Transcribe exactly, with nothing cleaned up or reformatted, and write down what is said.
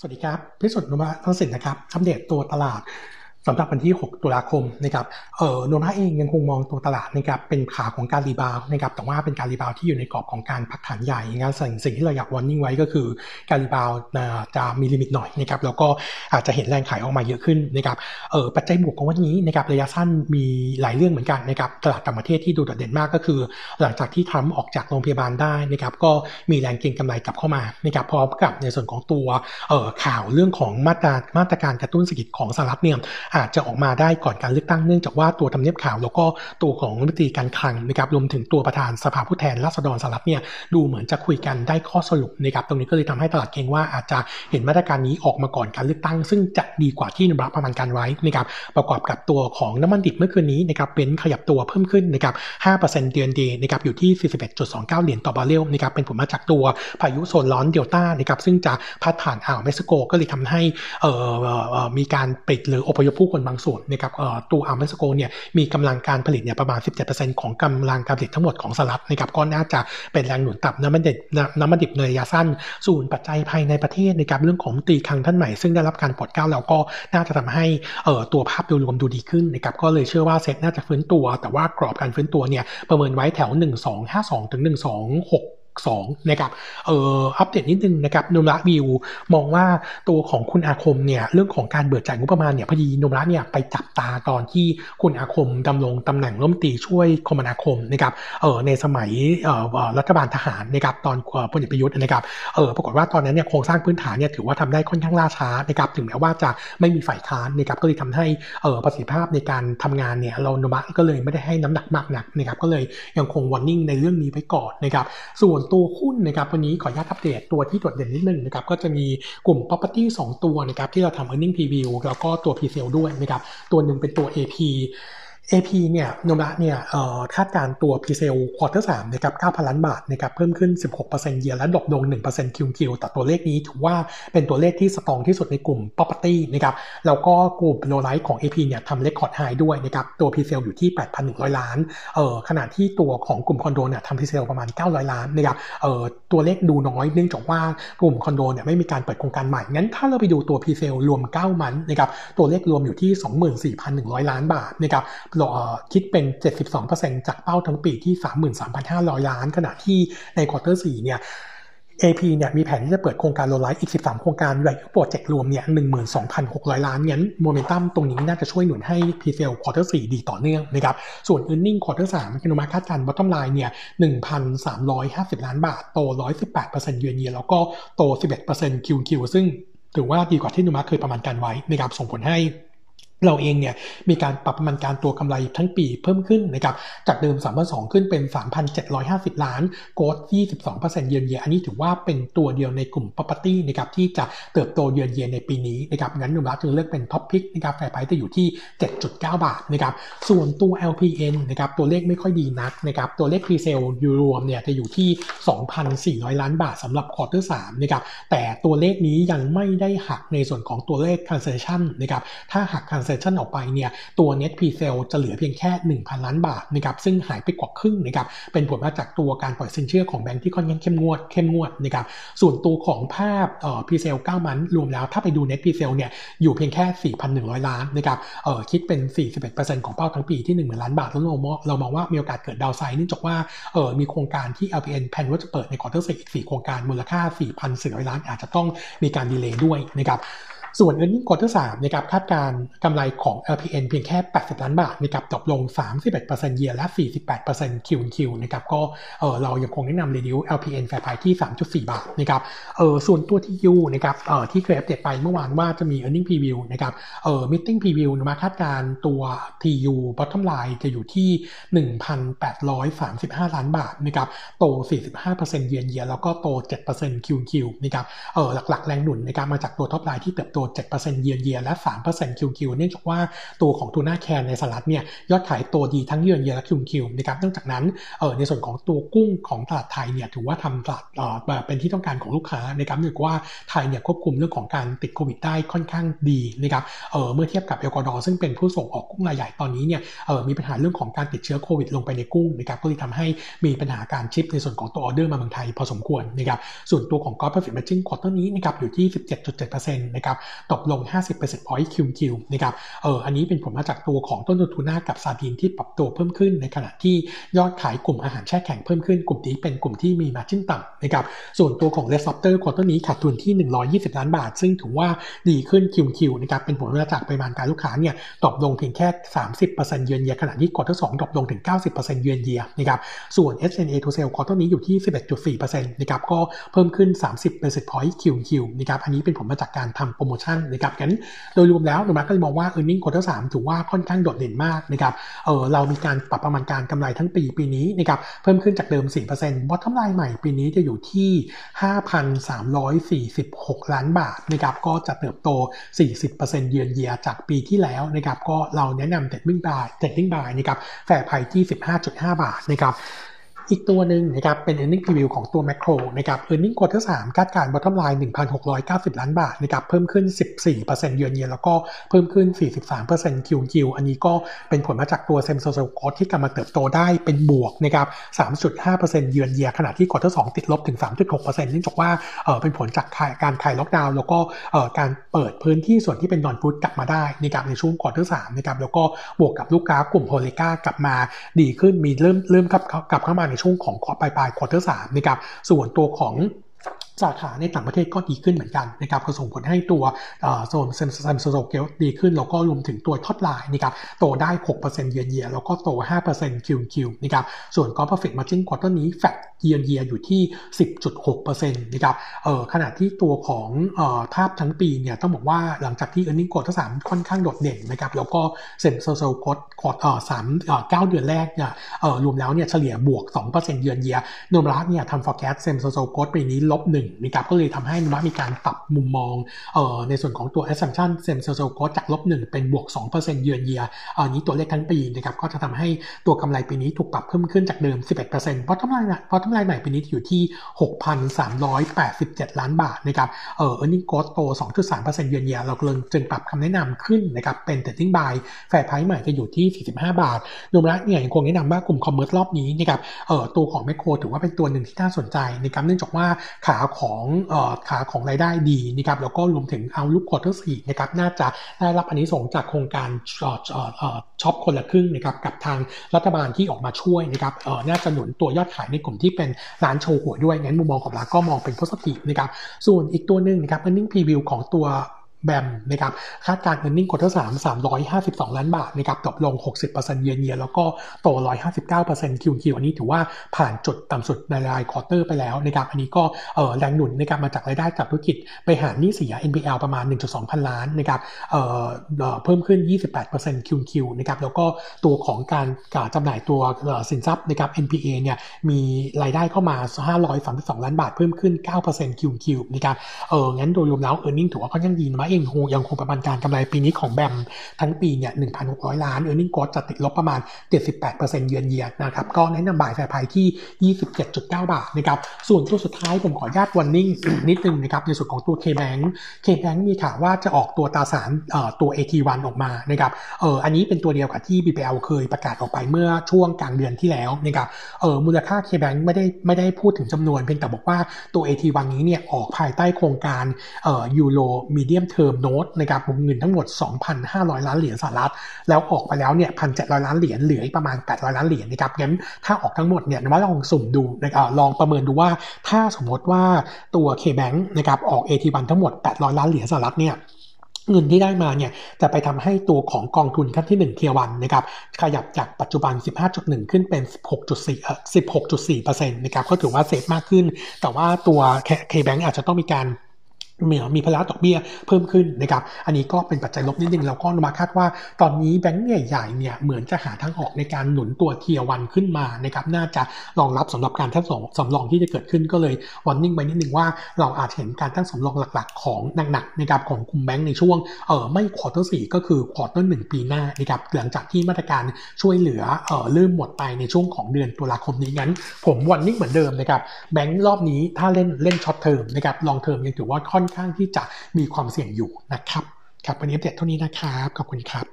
สวัสดีครับพิสุทธิ์นุมาทั้งสินนะครับอัปเดตตัวตลาดสำหรับวันที่หกตุลาคมนะครับเอ่อนุมาเองยังคงมองตัวตลาดนะครับเป็นขาของการรีบาวนะครับแต่ว่าเป็นการรีบาวที่อยู่ในกรอบของการพักฐานใหญ่งั้นสิ่งที่เราอยากวอร์นิ่งไว้ก็คือการรีบาวจะมีลิมิตหน่อยนะครับแล้วก็อาจจะเห็นแรงขายออกมาเยอะขึ้นนะครับเอ่อปัจจัยบวกของวันนี้นะครับระยะสั้นมีหลายเรื่องเหมือนกันนะครับตลาดต่างประเทศที่ดูโดดเด่นมากก็คือหลังจากที่ทรัมป์ออกจากโรงพยาบาลได้นะครับก็มีแรงเก็งกำไรกลับเข้ามานะครับพร้อมกับในส่วนของตัวเอ่อข่าวเรื่องของมาตรามาตรการกระตุ้นเศรษฐกิจของสหรัฐเนี่ยอาจจะออกมาได้ก่อนการเลือกตั้งเนื่องจากว่าตัวทำเนียบขาวแล้วก็ตัวของรัฐมนตรีการคลังนะครับรวมถึงตัวประธานสภาผู้แทนราษฎรสหรัฐเนี่ยดูเหมือนจะคุยกันได้ข้อสรุปนะครับตรงนี้ก็เลยทำให้ตลาดเกรงว่าอาจจะเห็นมาตรการนี้ออกมาก่อนการเลือกตั้งซึ่งจะดีกว่าที่นุบะประมาณการไว้นะครับประกอบกับตัวของน้ำมันดิบเมื่อคืนนี้นะครับเป็นขยับตัวเพิ่มขึ้นนะครับ ห้าเปอร์เซ็นต์ เดือนเดย์นะครับอยู่ที่ สี่สิบเอ็ดจุดสองเก้าเหรียญต่อบาร์เรลนะครับเป็นผลมาจากตัวพายุโซนร้อนเดลต้านะครับซึ่งจะพัดผ่านอ่าวเม็กซิโกก็เลยทำให้เอ่อมีการปิดหรืออพยพผู้คนบางส่วนนะครับตัวอ่าวเม็กซิโกเนี่ยมีกำลังการผลิตเนี่ยประมาณ สิบเจ็ดเปอร์เซ็นต์ ของกำลังการผลิตทั้งหมดของสหรัฐนะครับก็น่าจะเป็นแรงหนุนตับน้ำมันดิบน้ำมันดิบในระยะสั้นส่วนปัจจัยภายในประเทศนะครับเรื่องของตีคังท่านใหม่ซึ่งได้รับการปลดเกล้าแล้วก็น่าจะทำให้ตัวภาพโดยรวมดูดีขึ้นนะครับก็เลยเชื่อว่าเซ็ตน่าจะฟื้นตัวแต่ว่ากรอบการฟื้นตัวเนี่ยประเมินไว้แถว หนึ่งพันสองร้อยห้าสิบสอง ถึง หนึ่งพันสองร้อยหกสองนะครับเอ่ออัปเดตนิดนึงนะครับนมละวิวมองว่าตัวของคุณอาคมเนี่ยเรื่องของการเบิกจ่ายงบประมาณเนี่ยพอดีนมละเนี่ยไปจับตาตอนที่คุณอาคมดำรงตำแหน่งรัฐมนตรีช่วยคมนาคมนะครับเอ่อในสมัยเอ่อรัฐบาลทหารนะครับตอนพลเอกประยุทธ์นะครับเอ่อปรากฏว่าตอนนั้นเนี่ยโครงสร้างพื้นฐานเนี่ยถือว่าทำได้ค่อนข้างล่าช้านะครับถึงแม้ว่าจะไม่มีฝ่ายค้านนะครับก็เลยทำให้เอ่อประสิทธิภาพในการทำงานเนี่ยเรานมละก็เลยไม่ได้ให้น้ำหนักมากนักนะครับก็เลยยังคงวอร์นิ่งในเรื่องนี้ไว้ก่อนนะครับส่วนตัวหุ้นนะครับวันนี้ขออนุญาตอัปเดตตัวที่โดดเด่นนิดนึงนะครับก็จะมีกลุ่ม property สองตัวนะครับที่เราทำ earning preview แล้วก็ตัว pre-sale ด้วยนะครับตัวหนึ่งเป็นตัว เอ พีเอ พี เนี่ยนมละเนี่ยคาดการตัว Pre-sale Quarter สามนะครับ เก้าพันล้านบาทนะครับเพิ่มขึ้น สิบหกเปอร์เซ็นต์ เยียร์และดรอปลง หนึ่งเปอร์เซ็นต์ คิว คิว แต่ตัวเลขนี้ถือว่าเป็นตัวเลขที่สตรองที่สุดในกลุ่ม Property นะครับแล้วก็กลุ่ม Low Light ของ เอ พี เนี่ยทำ Record High ด้วยนะครับตัว Pre-sale อยู่ที่ แปดพันหนึ่งร้อยล้านเอ่อขณะที่ตัวของกลุ่มคอนโดเนี่ยทำ Pre-sale ประมาณ เก้าร้อยล้านนะครับเอ่อตัวเลขดูน้อยเนื่องจากว่ากลุ่มคอนโดเนี่ยไม่มีการเปิดโครงการใหม่งั้นถ้าเราไปดูตัว Pre-sale รวมเก้ามันนะครับตัวเลขรวมอยู่ที่ สองหมื่นสี่พันหนึ่งร้อยล้านบาทนะครับคิดเป็น เจ็ดสิบสองเปอร์เซ็นต์ จากเป้าทั้งปีที่ สามหมื่นสามพันห้าร้อยล้านขณะที่ในควอเตอร์สี่เนี่ย เอ พี เนี่ยมีแผนที่จะเปิดโครงการโลไลท์อีกสิบสามโครงการรายโปรเจกต์รวมเนี่ย หนึ่งหมื่นสองพันหกร้อยล้านงั้นโมเมนตัมตรงนี้น่าจะช่วยหนุนให้ Pre-sale ควอเตอร์สี่ดีต่อเนื่องนะครับส่วน Earning ควอเตอร์สามนุมาคาดการณ์ Bottom Line เนี่ย หนึ่งพันสามร้อยห้าสิบล้านบาทโต หนึ่งร้อยสิบแปดเปอร์เซ็นต์ เยือนเยียร์แล้วก็โต สิบเอ็ดเปอร์เซ็นต์ คิว คิว ซึ่งถือว่าดีกว่าที่นุมาเคยประมาณการไว้นะครับส่งผลให้เราเองเนี่ยมีการปรับประมาณการตัวกำไรทั้งปีเพิ่มขึ้นนะครับจากเดิม สามพันสองร้อย ขึ้นเป็น สามพันเจ็ดร้อยห้าสิบล้านโกรท ยี่สิบสองเปอร์เซ็นต์ เยือนเยียร์อันนี้ถือว่าเป็นตัวเดียวในกลุ่ม property นะครับที่จะเติบโตเยือนเยียร์ในปีนี้นะครับงั้นนุมรัตจึงเลือกเป็น top pick นะครับแฟร์ไพรซ์จะอยู่ที่ เจ็ดจุดเก้าบาทนะครับส่วนตัว แอล พี เอ็น นะครับตัวเลขไม่ค่อยดีนักนะครับตัวเลข pre-sale รวมเนี่ยจะอยู่ที่ สองพันสี่ร้อยล้านบาทสำหรับ quarter สามนะครับแต่ตัวเลขนี้ยังไม่ได้หักในส่วนของตัวเลข cancellation นะครับถ้าหักtransaction ออกไปเนี่ยตัว net pre-sale จะเหลือเพียงแค่ หนึ่งพันล้านบาทนะครับซึ่งหายไปกว่าครึ่งนะครับเป็นผลมาจากตัวการปล่อยสินเชื่อของแบงค์ที่ค่อนข้างเข้มงวดเข้มงวดนะครับส่วนตัวของภาพเอ่อ pre-sale เก้ามันรวมแล้วถ้าไปดู net pre-sale เนี่ยอยู่เพียงแค่ สี่พันหนึ่งร้อยล้านนะครับเอ่อคิดเป็น สี่สิบเอ็ดเปอร์เซ็นต์ ของเป้าทั้งปีที่ หนึ่งหมื่นล้านบาทแล้วเรามองเรามองว่ามีโอกาสเกิดดาวไซด์เนื่องจากว่าเอ่อมีโครงการที่ แอล พี เอ็น แพลนว่าจะเปิดใน quarter สี่อีกสี่โครงการมูลค่า สี่พันสี่ร้อยล้านอาจจะต้องมีการดีเลย์ด้วยนะครับส่วน earning quarter สามนะครับคาดการณ์กำไรของ แอล พี เอ็น เพียงแค่แปดสิบล้านบาทนะครับตกลง สามสิบเอ็ดเปอร์เซ็นต์ year และ สี่สิบแปดเปอร์เซ็นต์ คิว คิว นะครับก็เออเรายังคงแนะนำ reduce แอล พี เอ็น fair price ที่ สามจุดสี่บาทนะครับเออส่วนตัว ที ยู นะครับเออที่เคยอัปเดตไปเมื่อวานว่าจะมี earning preview นะครับเออ meeting preview มาคาดการณ์ตัว ที ยู bottom line จะอยู่ที่ หนึ่งพันแปดร้อยสามสิบห้าล้านบาทนะครับโต สี่สิบห้าเปอร์เซ็นต์ year year แล้วก็โต เจ็ดเปอร์เซ็นต์ คิว คิว นะครับเออหลักๆแรงหนุนนะครับมาจากตัว top line ที่เติบโต เจ็ดเปอร์เซ็นต์เยียร์เยียร์และสามเปอร์เซ็นต์คิวคิวเนื่องจากว่าตัวของทูน่าแคนในสหรัฐเนี่ยยอดขายตัวดีทั้งเยียร์เยียร์และคิวคิวนะครับนอกจากนั้นเออในส่วนของตัวกุ้งของตลาดไทยเนี่ยถือว่าทำตลาดเออเป็นที่ต้องการของลูกค้านะครับเนื่องจากว่าไทยเนี่ยควบคุมเรื่องของการติดโควิดได้ค่อนข้างดีนะครับเออเมื่อเทียบกับเอกวาดอร์ซึ่งเป็นผู้ส่งออกกุ้งรายใหญ่ตอนนี้เนี่ยเออมีปัญหาเรื่องของการติดเชื้อโควิดลงไปในกุ้งนะครับก็เลยทำให้มีปัญหาการชิปในส่วนของตัวออเดอร์มาเมืองไทยพอสมควรนะครับส่วนตัวของ Gross Profit Margin ควอเตอร์นี้นะครับอยู่ที่ สิบเจ็ดจุดเจ็ดเปอร์เซ็นต์ นะครับตกลง ห้าสิบเปอร์เซ็นต์พอยต์ คิว คิว นะครับเอออันนี้เป็นผลมาจากตัวของต้นทุนทูน่ากับซาดีนที่ปรับตัวเพิ่มขึ้นในขณะที่ยอดขายกลุ่มอาหารแช่แข็งเพิ่มขึ้นกลุ่มนี้เป็นกลุ่มที่มี Margin ต่ำนะครับส่วนตัวของ Red Lobster ควอเตอร์นี้ขาดทุนที่ หนึ่งร้อยยี่สิบล้านบาทซึ่งถือว่าดีขึ้น คิว คิว นะครับเป็นผลมาจากปริมาณการลูกค้าเนี่ยตกลงเพียงแค่ สามสิบเปอร์เซ็นต์ เยือนเยียขณะที่ควอเตอร์สองตกลงถึง เก้าสิบเปอร์เซ็นต์ เยือนเยียนะครับส่วน เอส เอ็น เอ to Sales ควอเตอร์นี้อยู่ที่ สิบเอ็ดจุดสี่เปอร์เซ็นต์ นะครับก็เพิ่มขึ้น สามสิบเปอร์เซ็นต์พอยต์ คิว คิว นะครับอันนี้เป็นผลมาจากการทำโปรโมชั่นนะครับงั้นโดยรวมแล้วเราก็เลยมองว่า earning ควอเตอร์สามถือว่าค่อนข้างโดดเด่นมากนะครับเออเรามีการปรับประมาณการกำไรทั้งปีปีนี้นะครับเพิ่มขึ้นจากเดิม สี่เปอร์เซ็นต์ bottom line ใหม่ปีนี้จะอยู่ที่ ห้าพันสามร้อยสี่สิบหกล้านบาทนะครับก็จะเติบโต สี่สิบเปอร์เซ็นต์ เยือนเยียจากปีที่แล้วนะครับก็เราแนะนำ trading buy trading buy นะครับแฟร์ไพรซ์ที่ สิบห้าจุดห้าบาทนะครับอีกตัวหนึ่งนะครับเป็น earning preview ของตัว macro นะครับ earning quarter สามคาดการณ์ bottom line หนึ่งพันหกร้อยเก้าสิบล้านบาทนะครับเพิ่มขึ้น สิบสี่เปอร์เซ็นต์ เยือนเยียแล้วก็เพิ่มขึ้น สี่สิบสามเปอร์เซ็นต์ คิว คิว อันนี้ก็เป็นผลมาจากตัว same store sales growth ที่กลับมาเติบโตได้เป็นบวกนะครับ สามจุดห้าเปอร์เซ็นต์ เยือนเยียขณะที่ quarter สองติดลบถึง สามจุดหกเปอร์เซ็นต์ เนื่องจากว่าเอ่อเป็นผลจากการคลายล็อกดาวน์แล้วก็เอ่อการเปิดพื้นที่ส่วนที่เป็น non food กลับมาได้นะครับในช่วง quarter สามนะครับแล้วก็บวกกับลูกค้ากลุ่ม Horeca กลับมาดีขึ้นมีเริ่มเริ่มกลับเข้ามาช่วงของควอปลายปลายควอเตอร์สามนะครับส่วนตัวของสาขาในต่างประเทศก็ดีขึ้นเหมือนกันนะครับก็ส่งผลให้ตัวโซนเซมโซโซเกลดีขึ้นแล้วก็รวมถึงตัวท็อปไลน์นะครับโตได้ หกเปอร์เซ็นต์ เยือนเยียแล้วก็โต ห้าเปอร์เซ็นต์ คิว คิว นะครับส่วนก็ Profit Margin ควอเตอร์นี้แฟลตเยือนเยียอยู่ที่ สิบจุดหกเปอร์เซ็นต์ นะครับเอ่อขณะที่ตัวของเอ่อภาพทั้งปีเนี่ยต้องบอกว่าหลังจากที่ Earning ควอเตอร์สามค่อนข้างโดดเด่นนะครับแล้วก็เซมโซโซโกลเอ่อสามเอ่อเก้าเดือนแรกเนี่ยเอ่อรวมแล้วเนี่ยเฉลี่ยบวก สองเปอร์เซ็นต์ เยือนเยียโนมรัสเนี่ยทำ forecast เซมโซโซโกลปีนี้ ลบหนึ่งนะครับก็เลยทำให้นุมะมีการปรับมุมมองเอ่อในส่วนของตัว assumption same store sales growth จาก ลบหนึ่ง เป็นบวก สองเปอร์เซ็นต์ เยือนเยียอันนี้ตัวเลขทั้งปีนะครับก็จะทำให้ตัวกำไรปีนี้ถูกปรับเพิ่มขึ้นจากเดิม สิบเอ็ดเปอร์เซ็นต์ เพราะกำไรนะเพราะกำไรใหม่ปีนี้อยู่ที่ หกพันสามร้อยแปดสิบเจ็ดล้านบาทนะครับเอ่อ earning growth โต สองจุดสามเปอร์เซ็นต์ เยือนเยียเราก็เลยจึงปรับคำแนะนำขึ้นนะครับเป็น trading buy แฟร์ไพรซ์ใหม่จะอยู่ที่ สี่สิบห้าบาทนุมะเนี่ยยังคงแนะนำว่ากลุ่ม commerce รอบนี้นะครับเอ่อตัวของ macro ถือว่าเป็นตัวนึงที่น่าสนใจนะครับเนื่องจากว่าขาของเอ่อขาของรายได้ดีนะครับแล้วก็รวมถึงเอาลุกควอเตอร์สี่นะครับน่าจะได้รับอานิสงส์จากโครงการช็อปคนละครึ่งนะครับกับทางรัฐบาลที่ออกมาช่วยนะครับเอ่อน่าจะหนุนตัวยอดขายในกลุ่มที่เป็นร้านโชว์หวยด้วยงั้นมุมมองของเราก็มองเป็นโพสิทีฟนะครับส่วนอีกตัวนึงนะครับ earning preview ของตัวแบมนะครับคาดการณ์ earning quarter สาม สามร้อยห้าสิบสองล้านบาทนะครับตกลง หกสิบเปอร์เซ็นต์ เยือนเยียแล้วก็โต หนึ่งร้อยห้าสิบเก้าเปอร์เซ็นต์ คิว คิว อันนี้ถือว่าผ่านจุดต่ำสุดในรายควอเตอร์ไปแล้วนะครับอันนี้ก็เอ่อแรงหนุนนะครับมาจากรายได้จากธุรกิจไปหารหนี้เสีย เอ็น พี แอล ประมาณ หนึ่งจุดสองพันล้านนะครับเอ่อเพิ่มขึ้น ยี่สิบแปดเปอร์เซ็นต์ คิว คิว นะครับแล้วก็ตัวของการจำหน่ายตัวสินทรัพย์นะครับ เอ็น พี เอ เนี่ยมีรายได้เข้ามาห้าร้อยสามสิบสองล้านบาทเพิ่มขึ้น เก้าเปอร์เซ็นต์ คิว คิว นะครับเอ่องั้นโดยรวมแล้ว earning ถือว่าค่อนข้างดีนะยังคงยังคงประมาณการกำไรปีนี้ของแบมทั้งปีเนี่ย หนึ่งพันหกร้อยล้าน earning growth จะติดลบประมาณ เจ็ดสิบแปดเปอร์เซ็นต์ เยือนเยียนะครับก็แนะนำบ่ายแฟร์ไพรซ์ที่ ยี่สิบเจ็ดจุดเก้าบาทนะครับส่วนตัวสุดท้ายผมขออนุญาต warning นิดนึงนะครับในส่วนของตัว เค แบงค์ เค แบงค์ มีข่าวว่าจะออกตัวตราสารเอ่อตัว เอ ที วัน ออกมานะครับเอ่ออันนี้เป็นตัวเดียวกับที่ บี พี แอล เคยประกาศออกไปเมื่อช่วงกลางเดือนที่แล้วนะครับเอ่อมูลค่า เค แบงค์ ไม่ได้ไม่ได้พูดถึงจำนวนเพียงแต่บอกว่าตัว เอ ที วัน นี้เนี่ยออกภายใต้โครงการเอ่อ Euro Medium Termโน้ตนะครับวงเงินทั้งหมด สองพันห้าร้อยล้านเหรียญสหรัฐแล้วออกไปแล้วเนี่ย หนึ่งพันเจ็ดร้อยล้านเหรียญเหลือประมาณแปดร้อยล้านเหรียญนะครับงั้นถ้าออกทั้งหมดเนี่ยเราลองสุ่มดูนะครับลองประเมินดูว่าถ้าสมมติว่าตัว เค แบงค์ นะครับออก เอ ที วัน ทั้งหมดแปดร้อยล้านเหรียญสหรัฐเนี่ยเงินที่ได้มาเนี่ยจะไปทำให้ตัวของกองทุนขั้นที่หนึ่ง ที วัน นะครับขยับจากปัจจุบัน สิบห้าจุดหนึ่ง ขึ้นเป็น สิบหกจุดสี่เปอร์เซ็นต์ นะครับก็ถือว่าเซฟมากขึ้นแต่ว่าตัว เค แบงค์ อาจจะต้องมีการ มีมีภาระดอกเบี้ยเพิ่มขึ้นนะครับอันนี้ก็เป็นปัจจัยลบนิดนึงเราก็มาคาดว่าตอนนี้แบงก์ใหญ่ๆเนี่ยเหมือนจะหาทางออกในการหนุนตัวเทียร์วันขึ้นมานะครับน่าจะรองรับสำหรับการตั้งสำรองที่จะเกิดขึ้นก็เลยวอร์นิ่งไปนิดนึงว่าเราอาจเห็นการตั้งสำรองหลักๆของหนักๆนะครับของกลุ่มแบงก์ในช่วงเอ่อไม่ควอเตอร์สี่ก็คือควอเตอร์หนึ่งปีหน้านะครับหลังจากที่มาตรการช่วยเหลือเอ่อเริ่มหมดไปในช่วงของเดือนตุลาคมนี้งั้นผมวอร์นิ่งเหมือนเดิมนะครับแบงก์รอบนี้ถ้าเล่นเล่นช็อตเทอมนะครับลองเทอมยังถือว่าค่อนข้างที่จะมีความเสี่ยงอยู่นะครับครับวันนี้อัปเดตเท่านี้นะครับขอบคุณครับ